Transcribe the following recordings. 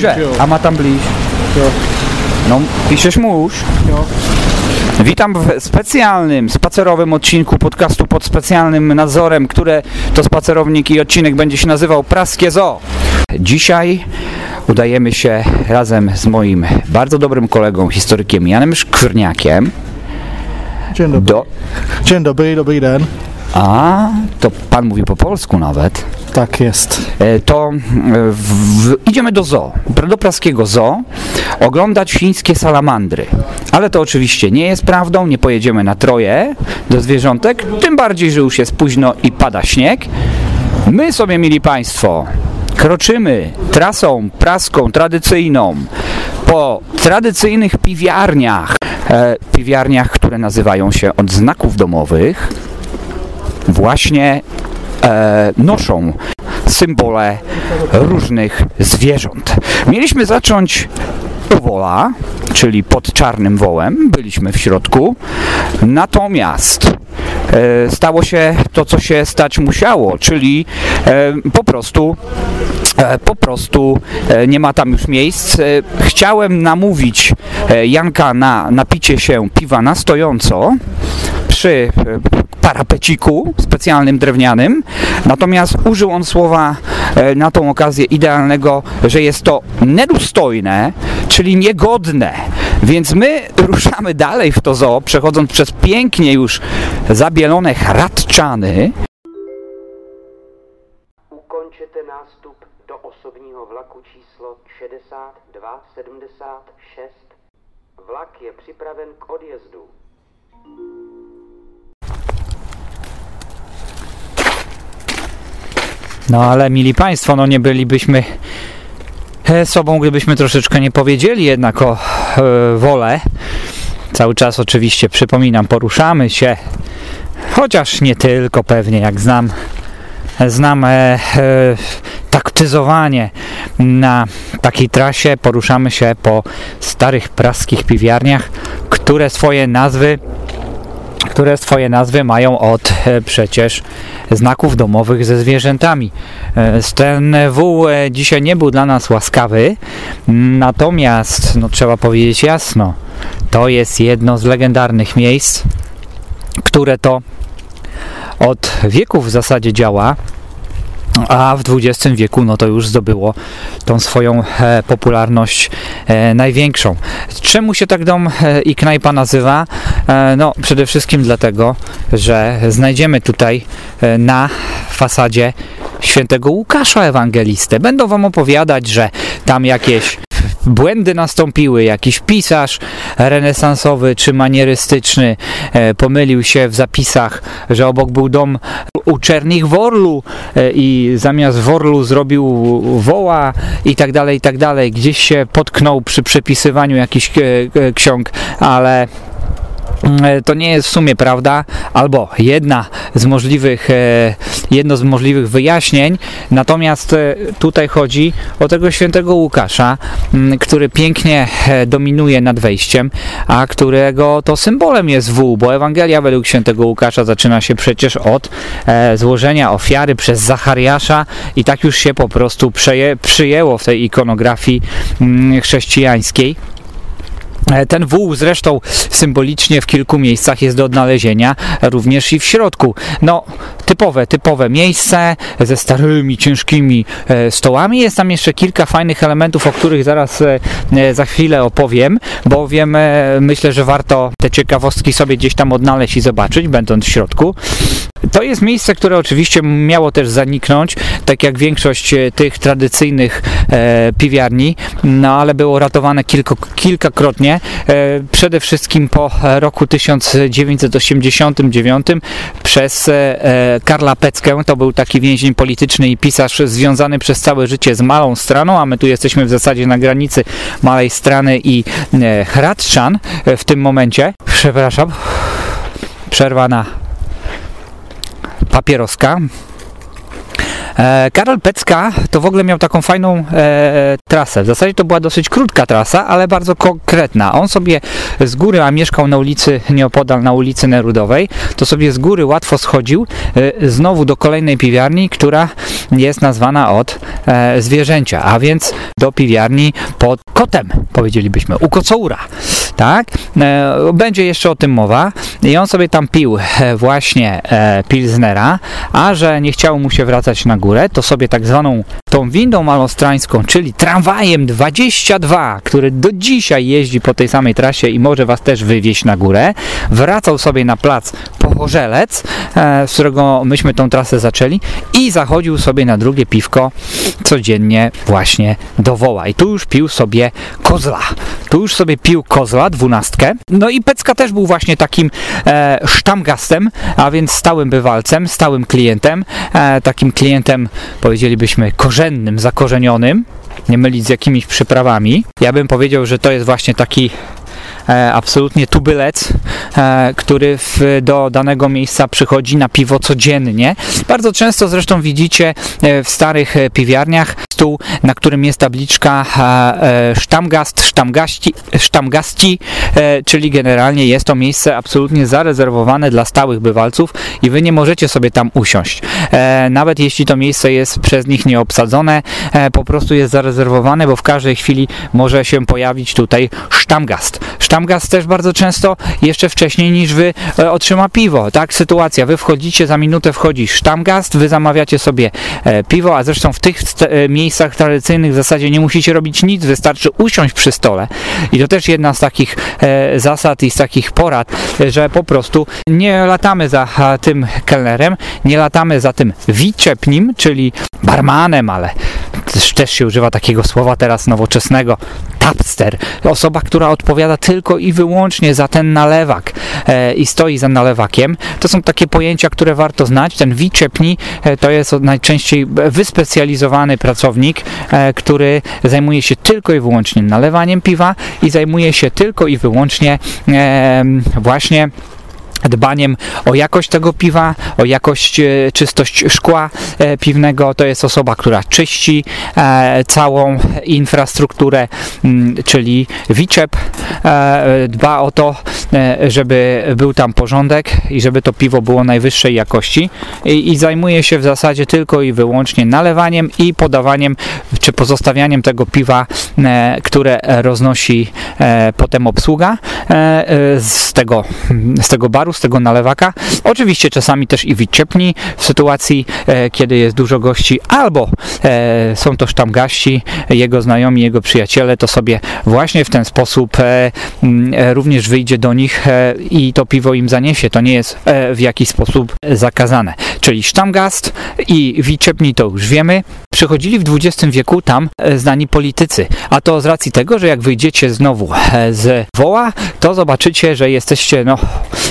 Że? A ma tam bliż. No, piszesz mórz. Witam w specjalnym, spacerowym odcinku podcastu pod specjalnym nadzorem, które to spacerownik i odcinek będzie się nazywał Praskie zoo. Dzisiaj udajemy się razem z moim bardzo dobrym kolegą, historykiem Janem Szkvrňákiem. Dzień dobry. Dzień dobry, dobry den. A, to pan mówi po polsku nawet. Tak jest. To idziemy do zoo, do praskiego zoo, oglądać chińskie salamandry. Ale to oczywiście nie jest prawdą, nie pojedziemy na Troję do zwierzątek, tym bardziej, że już jest późno i pada śnieg. My sobie, mili państwo, kroczymy trasą praską tradycyjną po tradycyjnych piwiarniach, które nazywają się od znaków domowych, właśnie noszą symbole różnych zwierząt. Mieliśmy zacząć u wola, czyli pod Czarnym Wołem, byliśmy w środku, natomiast stało się to, co się stać musiało, czyli po prostu nie ma tam już miejsc. Chciałem namówić Janka na napicie się piwa na stojąco przy parapeciku specjalnym drewnianym, natomiast użył on słowa na tą okazję idealnego, że jest to nedostojne, czyli niegodne. Więc my ruszamy dalej w to zoo, przechodząc przez pięknie już zabielone Hradczany. Ukończę ten nastup do osobnego vlaku číslo 6276. Vlak je připraven k odjezdu. No ale, mili państwo, no nie bylibyśmy sobą, gdybyśmy troszeczkę nie powiedzieli jednak o wole. Cały czas oczywiście, przypominam, poruszamy się, chociaż nie tylko pewnie, jak znam taktyzowanie na takiej trasie. Poruszamy się po starych praskich piwiarniach, które swoje nazwy mają od przecież znaków domowych ze zwierzętami. Ten wół dzisiaj nie był dla nas łaskawy, natomiast no, trzeba powiedzieć jasno, to jest jedno z legendarnych miejsc, które to od wieków w zasadzie działa, a w XX wieku no to już zdobyło tą swoją popularność największą. Czemu się tak dom i knajpa nazywa? No przede wszystkim dlatego, że znajdziemy tutaj na fasadzie świętego Łukasza Ewangelistę. Będą wam opowiadać, że tam jakieś błędy nastąpiły, jakiś pisarz renesansowy czy manierystyczny pomylił się w zapisach, że obok był dom u Czernych Worlu i zamiast worlu zrobił woła i tak dalej, gdzieś się potknął przy przepisywaniu jakichś ksiąg, ale to nie jest w sumie prawda, albo jedno z możliwych wyjaśnień. Natomiast tutaj chodzi o tego świętego Łukasza, który pięknie dominuje nad wejściem, a którego to symbolem jest wół, bo Ewangelia według świętego Łukasza zaczyna się przecież od złożenia ofiary przez Zachariasza i tak już się po prostu przyjęło w tej ikonografii chrześcijańskiej. Ten wół zresztą symbolicznie w kilku miejscach jest do odnalezienia, również i w środku. No, typowe miejsce ze starymi, ciężkimi stołami. Jest tam jeszcze kilka fajnych elementów, o których zaraz za chwilę opowiem, bowiem myślę, że warto te ciekawostki sobie gdzieś tam odnaleźć i zobaczyć, będąc w środku. To jest miejsce, które oczywiście miało też zaniknąć, tak jak większość tych tradycyjnych piwiarni, no ale było ratowane kilkakrotnie, przede wszystkim po roku 1989 przez Karla Peckę. To był taki więzień polityczny i pisarz związany przez całe życie z Małą Straną, a my tu jesteśmy w zasadzie na granicy Małej Strany i Hradczan w tym momencie. Przepraszam, przerwa na papieroska. Karel Pecka to w ogóle miał taką fajną trasę. W zasadzie to była dosyć krótka trasa, ale bardzo konkretna. On sobie z góry, a mieszkał na ulicy nieopodal, na ulicy Nerudowej, to sobie z góry łatwo schodził znowu do kolejnej piwiarni, która jest nazwana od zwierzęcia, a więc do piwiarni pod kotem, powiedzielibyśmy, u kocoura. Tak? Będzie jeszcze o tym mowa. I on sobie tam pił właśnie pilsnera, a że nie chciało mu się wracać na górę, to sobie tak zwaną tą windą malostrańską, czyli tramwajem 22, który do dzisiaj jeździ po tej samej trasie i może was też wywieźć na górę, wracał sobie na plac Pochorzelec, z którego myśmy tą trasę zaczęli, i zachodził sobie na drugie piwko codziennie właśnie do Woła. I tu już pił sobie kozla. Tu już sobie pił kozla, 12. No i Pecka też był właśnie takim sztamgastem, a więc stałym bywalcem, stałym klientem, takim klientem, powiedzielibyśmy, korzennym, zakorzenionym, nie mylić z jakimiś przyprawami. Ja bym powiedział, że to jest właśnie taki absolutnie tubylec, który do danego miejsca przychodzi na piwo codziennie. Bardzo często zresztą widzicie w starych piwiarniach stół, na którym jest tabliczka sztamgast, sztamgasti, czyli generalnie jest to miejsce absolutnie zarezerwowane dla stałych bywalców i wy nie możecie sobie tam usiąść. Nawet jeśli to miejsce jest przez nich nieobsadzone, po prostu jest zarezerwowane, bo w każdej chwili może się pojawić tutaj sztamgast. Sztamgast też bardzo często jeszcze wcześniej niż wy otrzyma piwo. Tak sytuacja, wy wchodzicie, za minutę wchodzi sztamgast, wy zamawiacie sobie piwo, a zresztą w tych miejscach tradycyjnych w zasadzie nie musicie robić nic, wystarczy usiąść przy stole. I to też jedna z takich zasad i z takich porad, że po prostu nie latamy za tym kelnerem, nie latamy za tym wicepnim, czyli barmanem, ale też się używa takiego słowa teraz nowoczesnego, tapster. Osoba, która odpowiada tylko i wyłącznie za ten nalewak i stoi za nalewakiem. To są takie pojęcia, które warto znać. Ten wicepni to jest najczęściej wyspecjalizowany pracownik, który zajmuje się tylko i wyłącznie nalewaniem piwa i zajmuje się tylko i wyłącznie właśnie dbaniem o jakość tego piwa, o jakość, czystość szkła piwnego. To jest osoba, która czyści całą infrastrukturę, czyli wiczep, dba o to, żeby był tam porządek i żeby to piwo było najwyższej jakości, i zajmuje się w zasadzie tylko i wyłącznie nalewaniem i podawaniem czy pozostawianiem tego piwa, które roznosi potem obsługa z tego baru, z tego nalewaka. Oczywiście czasami też i wicepni w sytuacji, kiedy jest dużo gości, albo są to sztamgaści, jego znajomi, jego przyjaciele, to sobie właśnie w ten sposób również wyjdzie do nich i to piwo im zaniesie. To nie jest w jakiś sposób zakazane. Czyli sztamgast i wicepni to już wiemy. Przychodzili w XX wieku tam znani politycy, a to z racji tego, że jak wyjdziecie znowu z Woła, to zobaczycie, że jesteście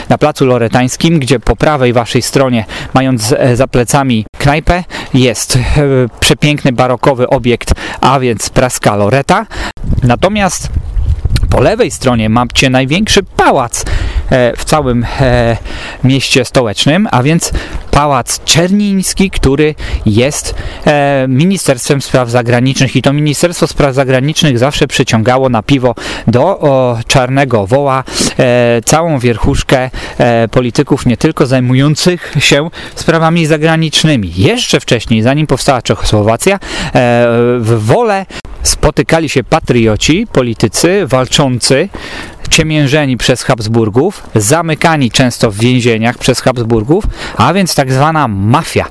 na placu Loretańskim, gdzie po prawej waszej stronie, mając za plecami knajpę, jest przepiękny barokowy obiekt, a więc praska Loreta. Natomiast po lewej stronie macie największy pałac w całym mieście stołecznym, a więc Pałac Czerniński, który jest Ministerstwem Spraw Zagranicznych, i to Ministerstwo Spraw Zagranicznych zawsze przyciągało na piwo do Czarnego Woła całą wierchuszkę polityków, nie tylko zajmujących się sprawami zagranicznymi. Jeszcze wcześniej, zanim powstała Czechosłowacja, w Wole spotykali się patrioci, politycy walczący, ciemiężeni przez Habsburgów, zamykani często w więzieniach przez Habsburgów, a więc tak zwana mafia.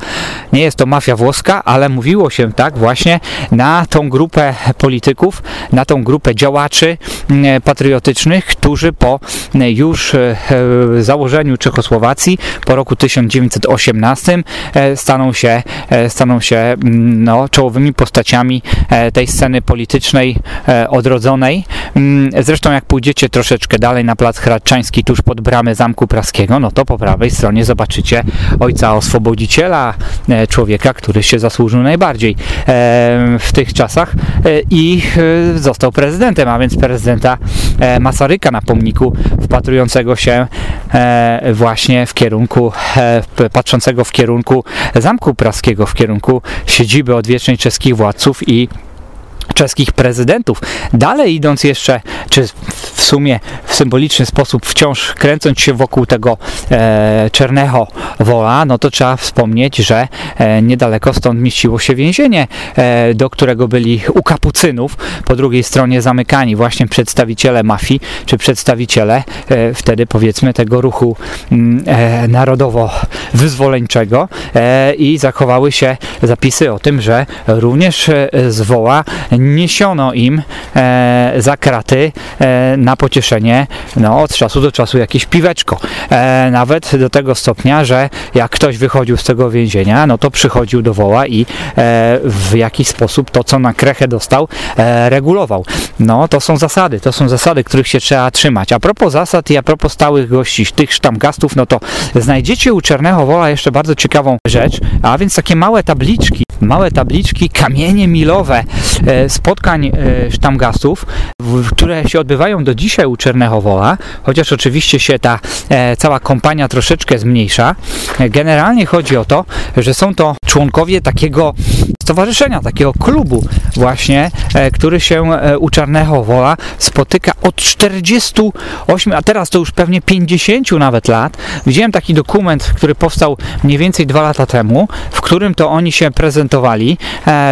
Nie jest to mafia włoska, ale mówiło się tak właśnie na tą grupę polityków, na tą grupę działaczy patriotycznych, którzy po już założeniu Czechosłowacji, po roku 1918 staną się czołowymi postaciami tej sceny politycznej, odrodzonej. Zresztą jak pójdziecie troszeczkę dalej na plac Hradczański, tuż pod bramy Zamku Praskiego, no to po prawej stronie zobaczycie ojca oswobodziciela, człowieka, który się zasłużył najbardziej w tych czasach i został prezydentem, a więc prezydenta Masaryka na pomniku wpatrującego się właśnie w kierunku, patrzącego w kierunku Zamku Praskiego, w kierunku siedziby odwiecznej czeskich władców i czeskich prezydentów. Dalej idąc jeszcze, czy w sumie w symboliczny sposób wciąż kręcąc się wokół tego Czernego Wola, no to trzeba wspomnieć, że niedaleko stąd mieściło się więzienie, do którego byli u kapucynów po drugiej stronie zamykani właśnie przedstawiciele mafii, czy przedstawiciele wtedy powiedzmy tego ruchu narodowo-wyzwoleńczego i zachowały się zapisy o tym, że również z Wola niesiono im za kraty na pocieszenie od czasu do czasu jakieś piweczko. Nawet do tego stopnia, że jak ktoś wychodził z tego więzienia, no to przychodził do Wola i w jakiś sposób to, co na krechę dostał, regulował. No to są zasady, których się trzeba trzymać. A propos zasad i a propos stałych gości, tych sztamgastów, no to znajdziecie u Czernego Wola jeszcze bardzo ciekawą rzecz, a więc takie małe tabliczki, kamienie milowe spotkań sztamgastów, które się odbywają do dzisiaj u Czernego Wola, chociaż oczywiście się ta cała kompania troszeczkę zmniejsza. Generalnie chodzi o to, że są to członkowie takiego stowarzyszenia, takiego klubu właśnie, który się u Czernego Wola spotyka od 48, a teraz to już pewnie 50 nawet lat. Widziałem taki dokument, który powstał mniej więcej 2 lata temu, w którym to oni się prezentowali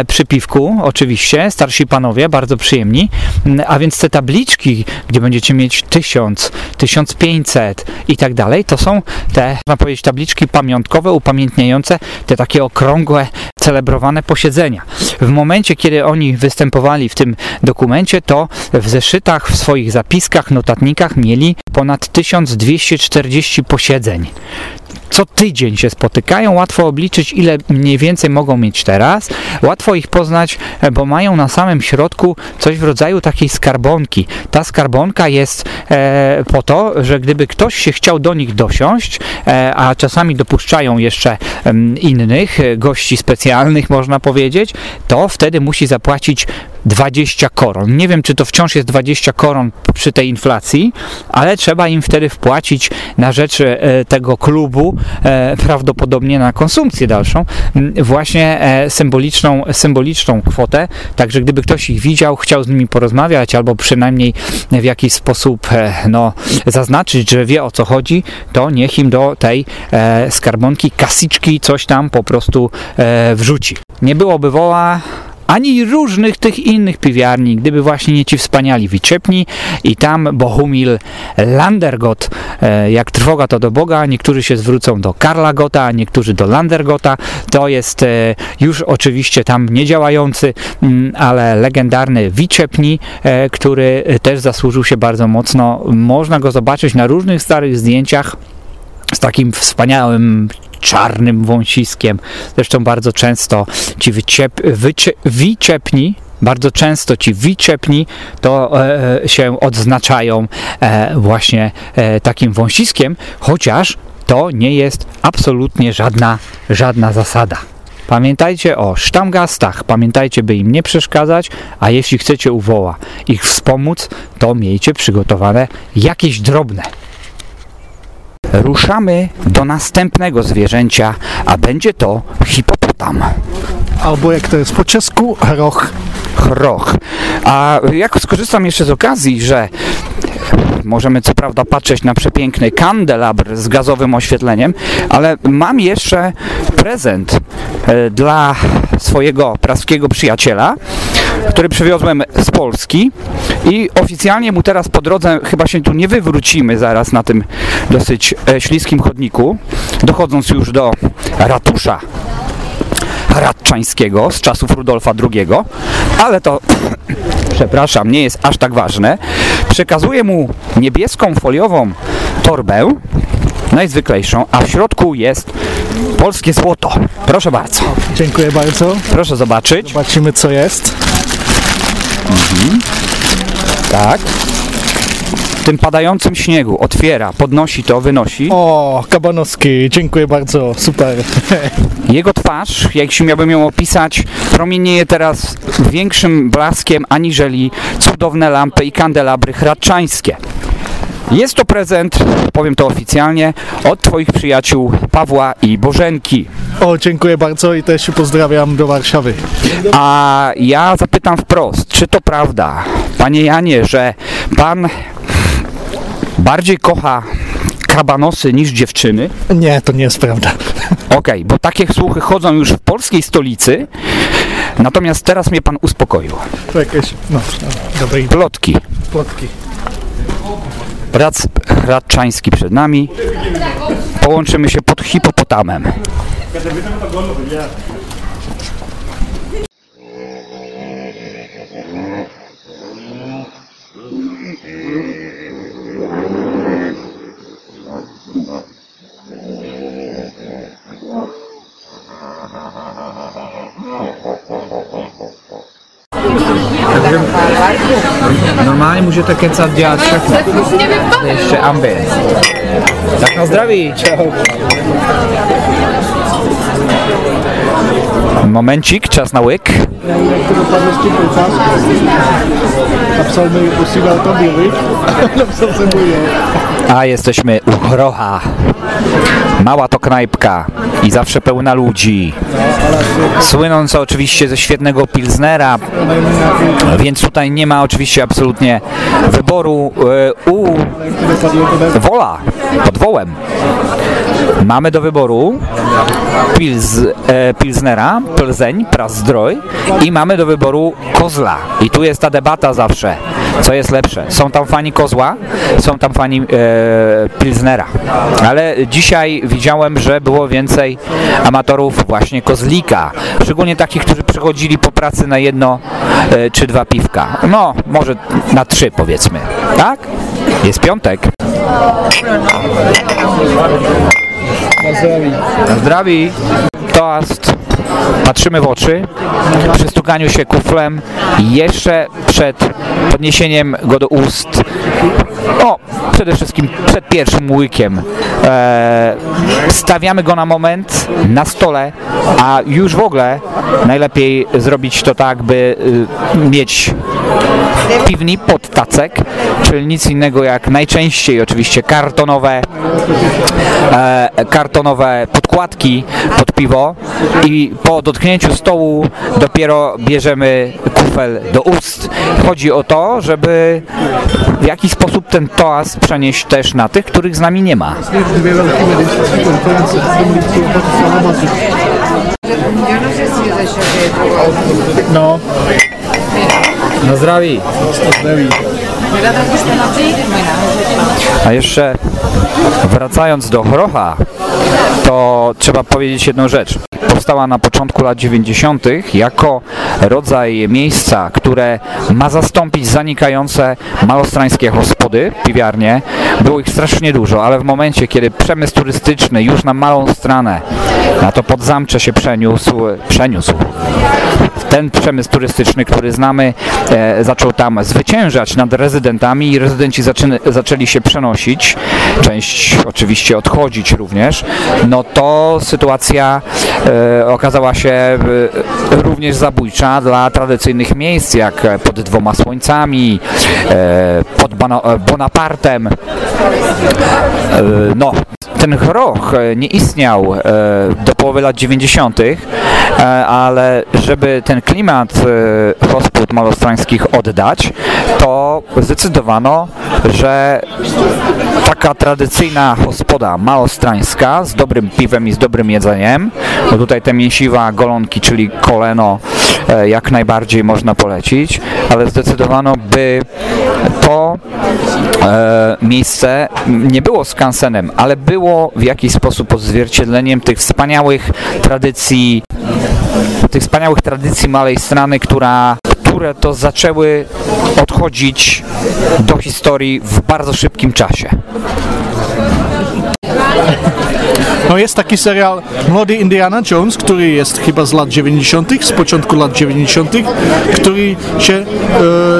przy piwku, oczywiście, starsi panowie, bardzo przyjemni, a więc te tabliczki, gdzie będziecie mieć 1000, 1500 i tak dalej, to są te, można powiedzieć, tabliczki pamiątkowe, upamiętniające te takie okrągłe, celebrowane posiedzenia. W momencie, kiedy oni występowali w tym dokumencie, to w zeszytach, w swoich zapiskach, notatnikach mieli ponad 1240 posiedzeń. Co tydzień się spotykają, łatwo obliczyć, ile mniej więcej mogą mieć teraz. Łatwo ich poznać, bo mają na samym środku coś w rodzaju takiej skarbonki. Ta skarbonka jest po to, że gdyby ktoś się chciał do nich dosiąść, a czasami dopuszczają jeszcze innych gości specjalnych, można powiedzieć, to wtedy musi zapłacić 20 koron. Nie wiem, czy to wciąż jest 20 koron przy tej inflacji, ale trzeba im wtedy wpłacić na rzecz tego klubu, prawdopodobnie na konsumpcję dalszą, właśnie symboliczną kwotę. Także gdyby ktoś ich widział, chciał z nimi porozmawiać albo przynajmniej w jakiś sposób zaznaczyć, że wie o co chodzi, to niech im do tej skarbonki, kasiczki coś tam po prostu wrzuci. Nie byłoby Wola ani różnych tych innych piwiarni, gdyby właśnie nie ci wspaniali Wiciepni i tam Bohumil Landergott, jak trwoga to do Boga, niektórzy się zwrócą do Karla Gotta, niektórzy do Landergotta, to jest już oczywiście tam niedziałający, ale legendarny Wiciepni, który też zasłużył się bardzo mocno, można go zobaczyć na różnych starych zdjęciach z takim wspaniałym czarnym wąsiskiem. Zresztą bardzo często ci Wiciepni to się odznaczają właśnie takim wąsiskiem, chociaż to nie jest absolutnie żadna zasada. Pamiętajcie o sztamgastach, pamiętajcie, by im nie przeszkadzać, a jeśli chcecie u Wola ich wspomóc, to miejcie przygotowane jakieś drobne. Ruszamy do następnego zwierzęcia, a będzie to hipopotam. Albo jak to jest po czesku, hroch. Hroch. A jak skorzystam jeszcze z okazji, że możemy co prawda patrzeć na przepiękny kandelabr z gazowym oświetleniem, ale mam jeszcze prezent dla swojego praskiego przyjaciela, który przywiozłem z Polski i oficjalnie mu teraz po drodze, chyba się tu nie wywrócimy zaraz na tym dosyć śliskim chodniku, dochodząc już do ratusza hradczańskiego z czasów Rudolfa II, ale to, przepraszam, nie jest aż tak ważne. Przekazuję mu niebieską foliową torbę, najzwyklejszą, a w środku jest polskie złoto. Proszę bardzo. Dziękuję bardzo. Proszę zobaczyć. Zobaczymy, co jest. Tak. W tym padającym śniegu otwiera, podnosi to, wynosi. O, Kabanowski, dziękuję bardzo, super. Jego twarz, jeśli miałbym ją opisać, promienieje teraz większym blaskiem aniżeli cudowne lampy i kandelabry hradczańskie. Jest to prezent, powiem to oficjalnie, od Twoich przyjaciół Pawła i Bożenki. O, dziękuję bardzo i też pozdrawiam do Warszawy. A ja zapytam wprost, czy to prawda, Panie Janie, że Pan bardziej kocha kabanosy niż dziewczyny? Nie, to nie jest prawda. Okej, bo takie słuchy chodzą już w polskiej stolicy, natomiast teraz mnie Pan uspokoił. To jakieś, no, dobre idea. Plotki. Plotki. Hradczański przed nami. Połączymy się pod hipopotamem. Normálně můžete kecat dělat všechno. Ještě ambient. Tak na zdraví, čau. Momencik, czas na łyk. A jesteśmy u Hrocha. Mała to knajpka i zawsze pełna ludzi. Słynąca oczywiście ze świetnego pilsnera, więc tutaj nie ma oczywiście absolutnie wyboru. U Wola pod Wołem mamy do wyboru Pilsnera, Plzeń, Prazdroj i mamy do wyboru kozla. I tu jest ta debata zawsze, co jest lepsze. Są tam fani kozła, są tam fani Pilsnera. Ale dzisiaj widziałem, że było więcej amatorów właśnie kozlika. Szczególnie takich, którzy przychodzili po pracy na jedno czy dwa piwka. No, może na trzy powiedzmy. Tak? Jest piątek. Na zdrowie. Toast. Patrzymy w oczy, przy stukaniu się kuflem, jeszcze przed podniesieniem go do ust, o, przede wszystkim przed pierwszym łykiem, stawiamy go na moment na stole, a już w ogóle najlepiej zrobić to tak, by mieć piwni pod tacek, czyli nic innego jak najczęściej oczywiście kartonowe podkładki pod piwo i po dotknięciu stołu dopiero bierzemy kufel do ust. Chodzi o to, żeby w jakiś sposób ten toast przenieść też na tych, których z nami nie ma. No. Na zdrowie. A jeszcze wracając do Hrocha, to trzeba powiedzieć jedną rzecz. Powstała na początku lat 90. jako rodzaj miejsca, które ma zastąpić zanikające malostrańskie hospody, piwiarnie. Było ich strasznie dużo, ale w momencie, kiedy przemysł turystyczny już na Małą Stranę, na to Podzamcze się przeniósł. Ten przemysł turystyczny, który znamy, zaczął tam zwyciężać nad rezydentami i rezydenci zaczęli się przenosić, część oczywiście odchodzić również, no to sytuacja okazała się również zabójcza dla tradycyjnych miejsc, jak pod Dwoma Słońcami, pod Bonapartem. No, ten Hroch nie istniał do połowy lat 90., ale żeby ten klimat hospód malostrańskich oddać, to zdecydowano, że taka tradycyjna hospoda malostrańska z dobrym piwem i z dobrym jedzeniem, bo tutaj te mięsiwa golonki, czyli koleno, jak najbardziej można polecić, ale zdecydowano, by to miejsce nie było skansenem, ale było w jakiś sposób odzwierciedleniem tych wspaniałych tradycji Małej Strany, które to zaczęły odchodzić do historii w bardzo szybkim czasie. No jest taki serial Młody Indiana Jones, który jest chyba z lat 90., z początku lat 90., który się,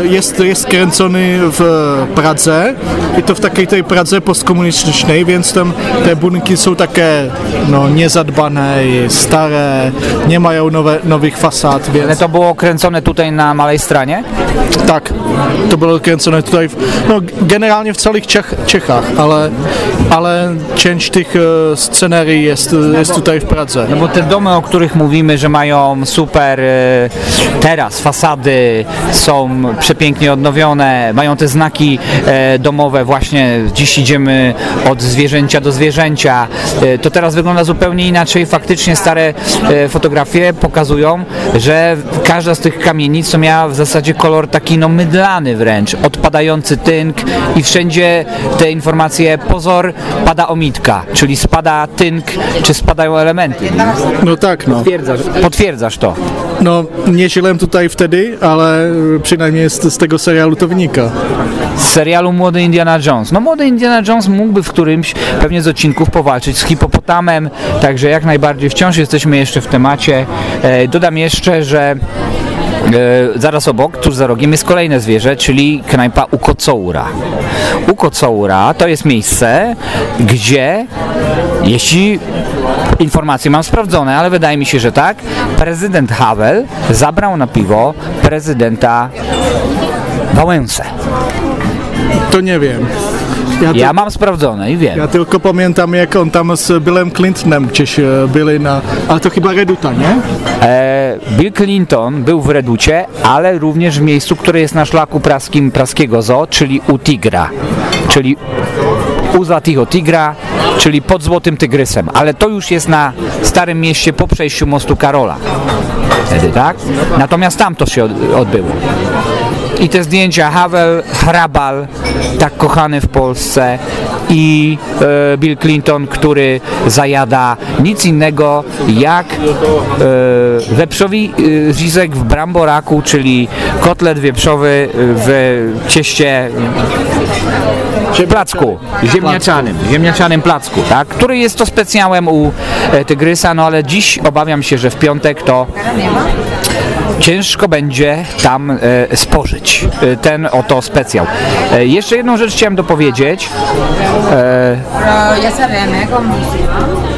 jest kręcony w Pradze i to w takiej tej Pradze postkomunistycznej, więc tam te budynki są takie no, niezadbane, stare, nie mają nowych fasad. Więc... Ale to było kręcone tutaj na Małej Stranie? Tak, to było kręcone tutaj, no, generalnie w całych Czechach, ale część tych scenerii jest tutaj w Pradze. No bo te domy, o których mówimy, że mają super teraz fasady, są przepięknie odnowione, mają te znaki domowe, właśnie dziś idziemy od zwierzęcia do zwierzęcia, to teraz wygląda zupełnie inaczej. Faktycznie stare fotografie pokazują, że każda z tych kamienic to miała w zasadzie kolor taki no mydlany wręcz, odpadający tynk i wszędzie te informacje pozor, pada omitka, czyli spada tynk, czy spadają elementy. No tak, no. Potwierdzasz to. No, nie siedziałem tutaj wtedy, ale przynajmniej z tego serialu to wynika. Z serialu Młody Indiana Jones. No Młody Indiana Jones mógłby w którymś pewnie z odcinków powalczyć z hipopotamem, także jak najbardziej wciąż jesteśmy jeszcze w temacie. Dodam jeszcze, że zaraz obok, tuż za rogiem jest kolejne zwierzę, czyli knajpa U Kocoura. U Kocoura to jest miejsce, gdzie, jeśli informacje mam sprawdzone, ale wydaje mi się, że tak, prezydent Havel zabrał na piwo prezydenta Wałęsę. To nie wiem. Ja mam sprawdzone i wiem. Ja tylko pamiętam, jak on tam z Billem Clintonem gdzieś byli na... Ale to chyba Reduta, nie? Bill Clinton był w Reducie, ale również w miejscu, które jest na szlaku praskim Praskiego zoo, czyli U Tygra. Czyli U Zlatého Tygra, czyli pod Złotym Tygrysem. Ale to już jest na Starym Mieście po przejściu mostu Karola. Wtedy, tak? Natomiast tam to się odbyło. I te zdjęcia Havel, Hrabal, tak kochany w Polsce, i Bill Clinton, który zajada nic innego jak wieprzowy rzizek w bramboraku, czyli kotlet wieprzowy w cieście placku, ziemniaczanym placku, tak? Który jest to specjałem u Tygrysa, no ale dziś obawiam się, że w piątek to ciężko będzie tam spożyć ten oto specjał. Jeszcze jedną rzecz chciałem dopowiedzieć.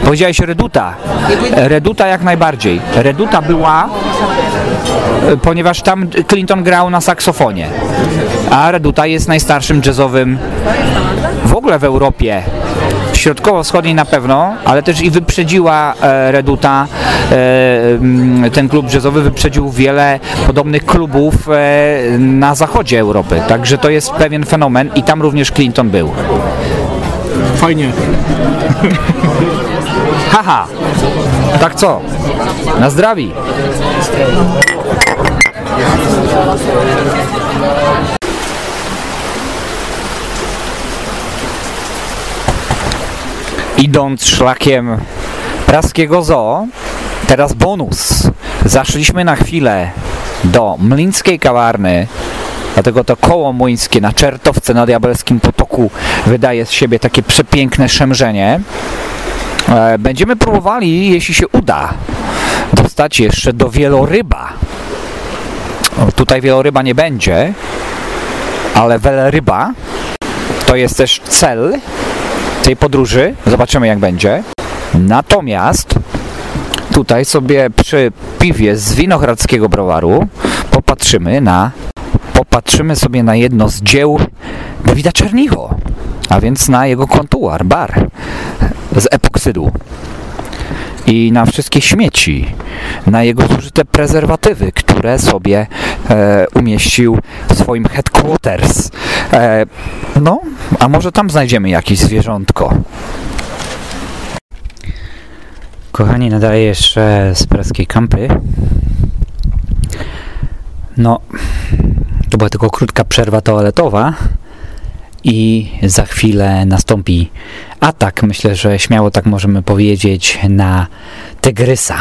Powiedziałeś Reduta. Reduta jak najbardziej. Reduta była, ponieważ tam Clinton grał na saksofonie. A Reduta jest najstarszym jazzowym w ogóle w Europie. Środkowo-wschodniej na pewno, ale też i wyprzedziła Reduta, ten klub jazzowy wyprzedził wiele podobnych klubów na zachodzie Europy, także to jest pewien fenomen i tam również Clinton był. Fajnie. Haha, tak co? Na zdrowie. Idąc szlakiem Praskiego zoo, teraz bonus. Zaszliśmy na chwilę do mlińskiej kawarny, dlatego to koło młyńskie na Czertowce na Diabelskim Potoku wydaje z siebie takie przepiękne szemrzenie. Będziemy próbowali, jeśli się uda, dostać jeszcze do Wieloryba. O, tutaj Wieloryba nie będzie, ale Weleryba to jest też cel tej podróży. Zobaczymy, jak będzie. Natomiast tutaj sobie przy piwie z Winohradzkiego Browaru popatrzymy sobie na jedno z dzieł Dawida Czernicho, a więc na jego kontuar, bar z epoksydu i na wszystkie śmieci, na jego zużyte prezerwatywy, które sobie umieścił w swoim headquarters. No, a może tam znajdziemy jakieś zwierzątko. Kochani, nadal jeszcze z praskiej kampy. No, to była tylko krótka przerwa toaletowa i za chwilę nastąpi atak, myślę, że śmiało tak możemy powiedzieć, na tygrysa.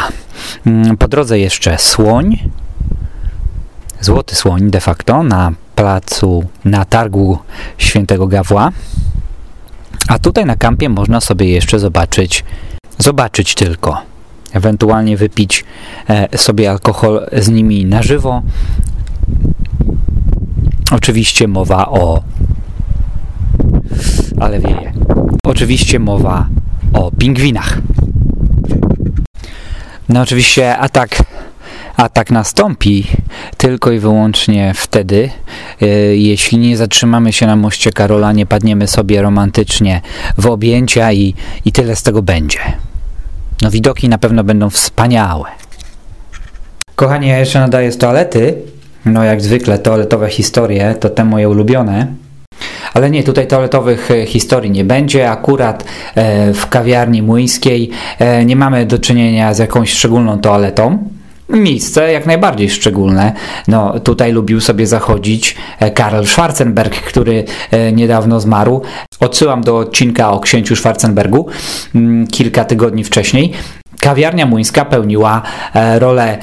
Po drodze jeszcze słoń, złoty słoń de facto, na targu Świętego Gawła. A tutaj na kampie można sobie jeszcze zobaczyć tylko. Ewentualnie wypić sobie alkohol z nimi na żywo. Oczywiście mowa o... Ale wieje. Oczywiście mowa o pingwinach. No oczywiście atak nastąpi tylko i wyłącznie wtedy, jeśli nie zatrzymamy się na moście Karola, nie padniemy sobie romantycznie w objęcia i tyle z tego będzie. No widoki na pewno będą wspaniałe. Kochani, ja jeszcze nadaję z toalety. No jak zwykle toaletowe historie, to te moje ulubione. Ale nie, tutaj toaletowych historii nie będzie. Akurat w kawiarni młyńskiej nie mamy do czynienia z jakąś szczególną toaletą. Miejsce jak najbardziej szczególne. No tutaj lubił sobie zachodzić Karl Schwarzenberg, który niedawno zmarł. Odsyłam do odcinka o księciu Schwarzenbergu kilka tygodni wcześniej. Kawiarnia młyńska pełniła rolę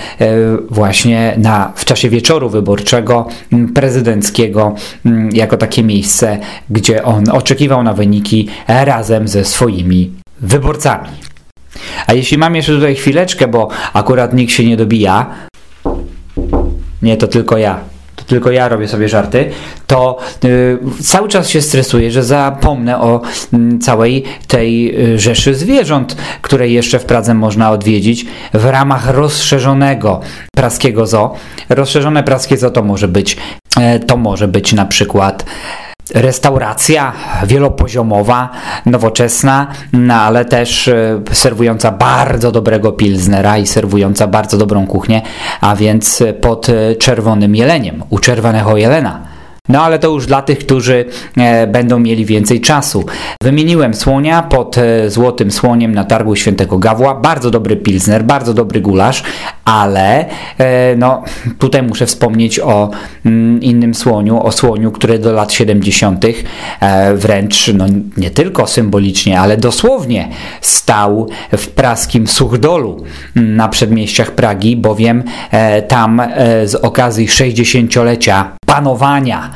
właśnie w czasie wieczoru wyborczego, prezydenckiego, jako takie miejsce, gdzie on oczekiwał na wyniki razem ze swoimi wyborcami. A jeśli mam jeszcze tutaj chwileczkę, bo akurat nikt się nie dobija, nie, to tylko ja robię sobie żarty, to cały czas się stresuję, że zapomnę o całej tej rzeszy zwierząt, które jeszcze w Pradze można odwiedzić w ramach rozszerzonego praskiego zoo. Rozszerzone praskie zoo to może być na przykład restauracja wielopoziomowa, nowoczesna, no ale też serwująca bardzo dobrego pilsnera i serwująca bardzo dobrą kuchnię, a więc pod Czerwonym Jeleniem, u Czerwonego Jelena. No ale to już dla tych, którzy będą mieli więcej czasu. Wymieniłem słonia pod Złotym Słoniem na targu Świętego Gawła. Bardzo dobry pilsner, bardzo dobry gulasz, ale tutaj muszę wspomnieć o innym słoniu, o słoniu, który do lat 70. Wręcz nie tylko symbolicznie, ale dosłownie stał w praskim Suchdolu na przedmieściach Pragi, bowiem tam z okazji 60-lecia panowania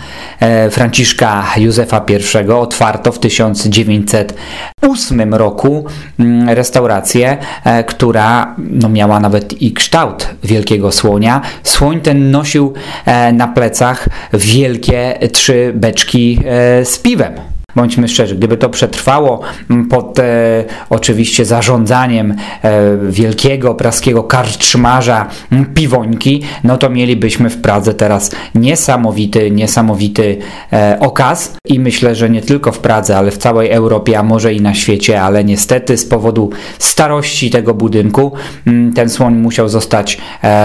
Franciszka Józefa I otwarto w 1908 roku restaurację, która miała nawet i kształt wielkiego słonia. Słoń ten nosił na plecach wielkie 3 beczki z piwem. Bądźmy szczerzy, gdyby to przetrwało pod oczywiście zarządzaniem wielkiego praskiego karczmarza Piwońki, no to mielibyśmy w Pradze teraz niesamowity okaz i myślę, że nie tylko w Pradze, ale w całej Europie, a może i na świecie, ale niestety z powodu starości tego budynku ten słoń musiał zostać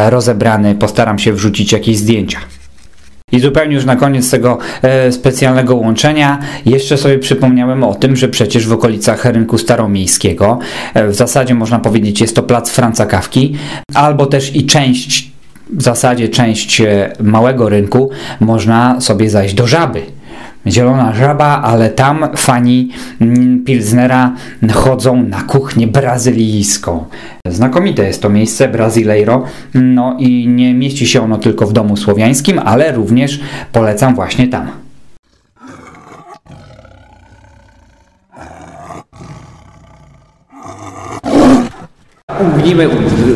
rozebrany. Postaram się wrzucić jakieś zdjęcia. I zupełnie już na koniec tego specjalnego łączenia jeszcze sobie przypomniałem o tym, że przecież w okolicach rynku staromiejskiego w zasadzie można powiedzieć jest to plac Franca Kawki, albo też i część małego rynku można sobie zajść do Żaby. Zielona Żaba, ale tam fani pilsnera chodzą na kuchnię brazylijską. Znakomite jest to miejsce, Brazileiro, no i nie mieści się ono tylko w domu słowiańskim, ale również polecam właśnie tam.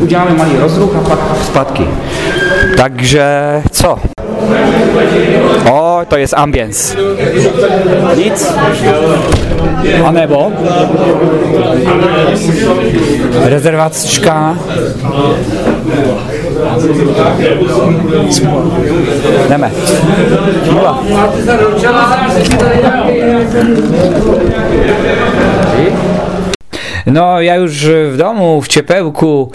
Udzielamy mali rozruch, a spadki. Także co? O, to jest ambience. Nic. A nebo? Rezerwaczka. Jdeme. Mula. No, ja już w domu, w ciepełku,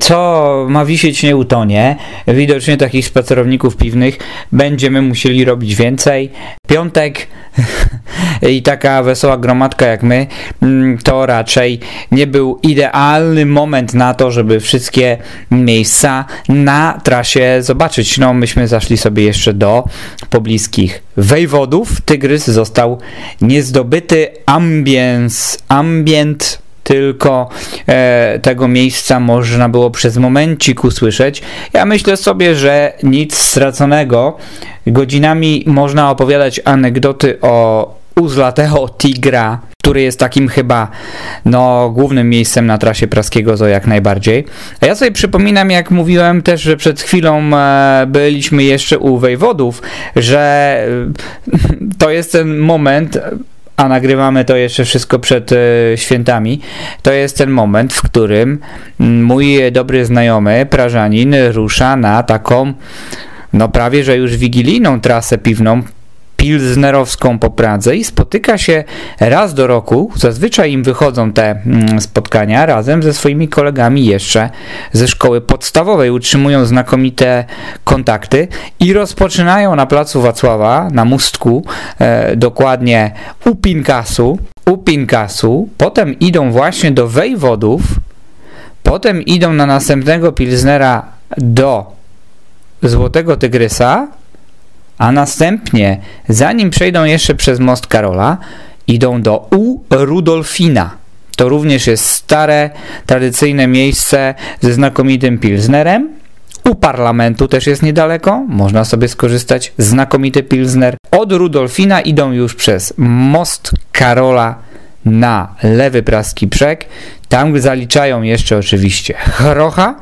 co ma wisieć nie utonie. Widocznie takich spacerowników piwnych będziemy musieli robić więcej. Piątek i taka wesoła gromadka jak my, to raczej nie był idealny moment na to, żeby wszystkie miejsca na trasie zobaczyć. No, myśmy zaszli sobie jeszcze do pobliskich Wejwodów. Tygrys został niezdobyty. Ambient tylko tego miejsca można było przez momencik usłyszeć. Ja myślę sobie, że nic straconego. Godzinami można opowiadać anegdoty o U Zlatého Tygra, który jest takim chyba no, głównym miejscem na trasie Praskiego Zoo jak najbardziej. A ja sobie przypominam, jak mówiłem też, że przed chwilą byliśmy jeszcze u Wejwodów, że to jest ten moment, a nagrywamy to jeszcze wszystko przed świętami, to jest ten moment, w którym mój dobry znajomy, Prażanin, rusza na taką no prawie, że już wigilijną trasę piwną, pilsnerowską po Pradze i spotyka się raz do roku, zazwyczaj im wychodzą te spotkania razem ze swoimi kolegami jeszcze ze szkoły podstawowej, utrzymują znakomite kontakty i rozpoczynają na placu Wacława, na mostku, dokładnie u Pinkasu, potem idą właśnie do Wejwodów, potem idą na następnego pilsnera do Złotego Tygrysa, a następnie, zanim przejdą jeszcze przez most Karola, idą do U Rudolfina. To również jest stare, tradycyjne miejsce ze znakomitym pilsnerem. U Parlamentu też jest niedaleko, można sobie skorzystać, znakomity pilsner. Od Rudolfina idą już przez most Karola na lewy praski brzeg. Tam zaliczają jeszcze oczywiście Hrocha,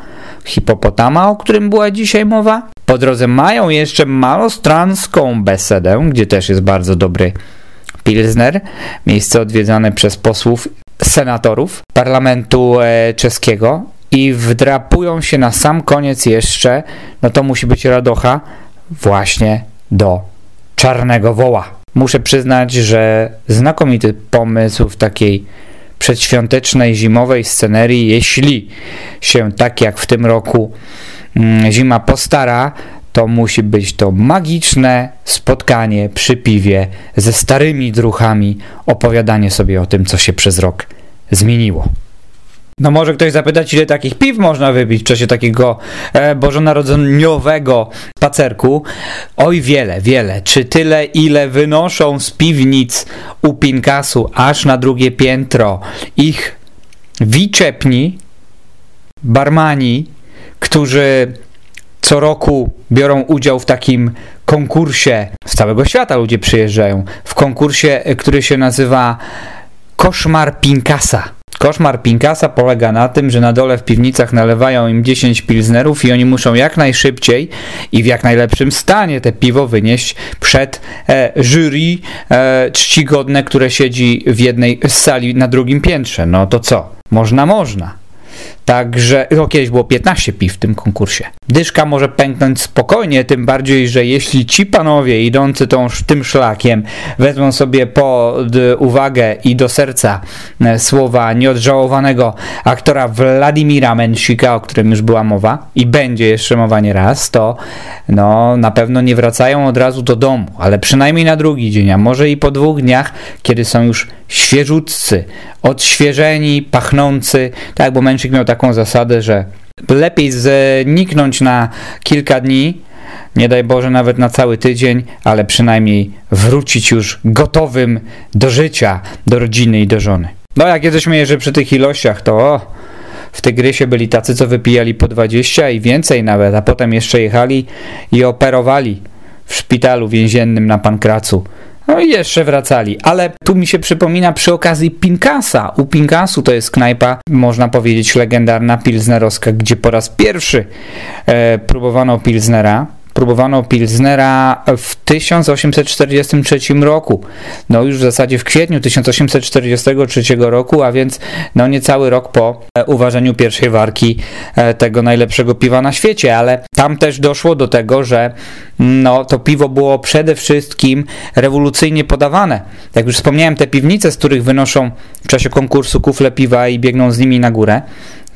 hipopotama, o którym była dzisiaj mowa. Po drodze mają jeszcze malostranską besedę, gdzie też jest bardzo dobry pilsner. Miejsce odwiedzane przez posłów, senatorów parlamentu czeskiego i wdrapują się na sam koniec jeszcze, no to musi być radocha, właśnie do Czarnego Woła. Muszę przyznać, że znakomity pomysł w takiej przedświątecznej, zimowej scenerii, jeśli się tak jak w tym roku zima postara, to musi być to magiczne spotkanie przy piwie ze starymi druchami, opowiadanie sobie o tym, co się przez rok zmieniło. No może ktoś zapytać, ile takich piw można wypić w czasie takiego bożonarodzeniowego spacerku. Oj, wiele. Czy tyle, ile wynoszą z piwnic u Pinkasu aż na drugie piętro ich wiczepni, barmani, którzy co roku biorą udział w takim konkursie, z całego świata ludzie przyjeżdżają, w konkursie, który się nazywa Koszmar Pinkasa. Koszmar Pinkasa polega na tym, że na dole w piwnicach nalewają im 10 pilsnerów i oni muszą jak najszybciej i w jak najlepszym stanie te piwo wynieść przed jury czcigodne, które siedzi w jednej sali na drugim piętrze. No to co? Można. Także kiedyś było 15 piw w tym konkursie. Dyszka może pęknąć spokojnie, tym bardziej, że jeśli ci panowie idący tym szlakiem wezmą sobie pod uwagę i do serca słowa nieodżałowanego aktora Władimira Mensika, o którym już była mowa i będzie jeszcze mowa nieraz, to no, na pewno nie wracają od razu do domu, ale przynajmniej na drugi dzień, a może i po 2 dniach, kiedy są już świeżutcy, odświeżeni, pachnący, tak, bo Mensik miał taką zasadę, że lepiej zniknąć na kilka dni, nie daj Boże nawet na cały tydzień, ale przynajmniej wrócić już gotowym do życia, do rodziny i do żony. No jak jesteśmy jeszcze przy tych ilościach, to w Tygrysie byli tacy, co wypijali po 20 i więcej nawet, a potem jeszcze jechali i operowali w szpitalu więziennym na Pankracu. No i jeszcze wracali, ale tu mi się przypomina przy okazji Pinkasa. U Pinkasu to jest knajpa, można powiedzieć, legendarna pilsnerowska, gdzie po raz pierwszy próbowano pilsnera w 1843 roku. No już w zasadzie w kwietniu 1843 roku, a więc no niecały rok po uważeniu pierwszej warki tego najlepszego piwa na świecie, ale tam też doszło do tego, że no to piwo było przede wszystkim rewolucyjnie podawane. Jak już wspomniałem, te piwnice, z których wynoszą w czasie konkursu kufle piwa i biegną z nimi na górę,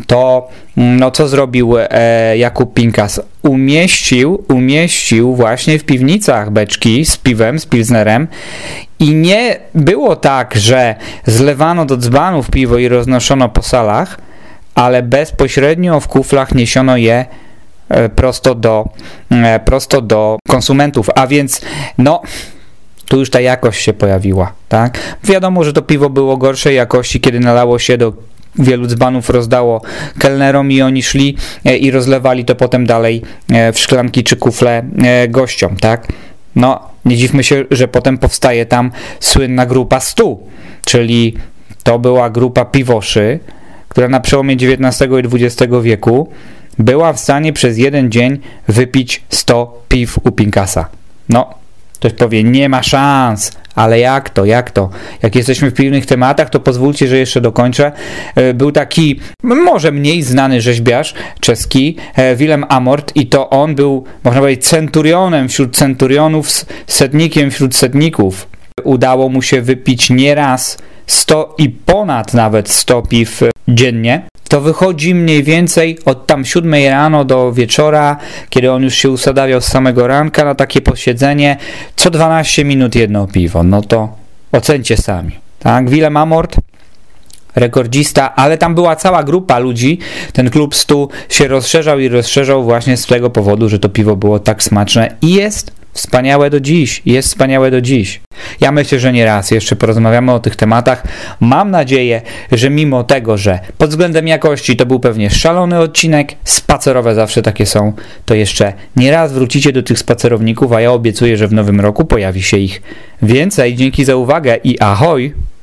to no co zrobił Jakub Pinkas? Umieścił właśnie w piwnicach beczki z piwem, z pilsnerem i nie było tak, że zlewano do dzbanów piwo i roznoszono po salach, ale bezpośrednio w kuflach niesiono je prosto do konsumentów, a więc no tu już ta jakość się pojawiła, tak? Wiadomo, że to piwo było gorszej jakości, kiedy nalało się do wielu dzbanów, rozdało kelnerom i oni szli i rozlewali to potem dalej w szklanki czy kufle gościom, tak? No, nie dziwmy się, że potem powstaje tam słynna grupa 100, czyli to była grupa piwoszy, która na przełomie XIX i XX wieku była w stanie przez jeden dzień wypić 100 piw u Pinkasa. No, ktoś powie, nie ma szans, ale jak to? Jak jesteśmy w piwnych tematach, to pozwólcie, że jeszcze dokończę. Był taki, może mniej znany rzeźbiarz czeski, Vilém Amort, i to on był, można powiedzieć, centurionem wśród centurionów, setnikiem wśród setników. Udało mu się wypić nieraz 100 i ponad nawet 100 piw dziennie. To wychodzi mniej więcej od tam 7 rano do wieczora, kiedy on już się usadawiał z samego ranka na takie posiedzenie, co 12 minut jedno piwo. No to ocencie sami. Tak? Vilém Amort, rekordzista, ale tam była cała grupa ludzi. Ten klub 100 się rozszerzał właśnie z tego powodu, że to piwo było tak smaczne i jest wspaniałe do dziś. Ja myślę, że nie raz jeszcze porozmawiamy o tych tematach. Mam nadzieję, że mimo tego, że pod względem jakości to był pewnie szalony odcinek, spacerowe zawsze takie są, to jeszcze nie raz wrócicie do tych spacerowników, a ja obiecuję, że w nowym roku pojawi się ich więcej. Dzięki za uwagę i ahoj!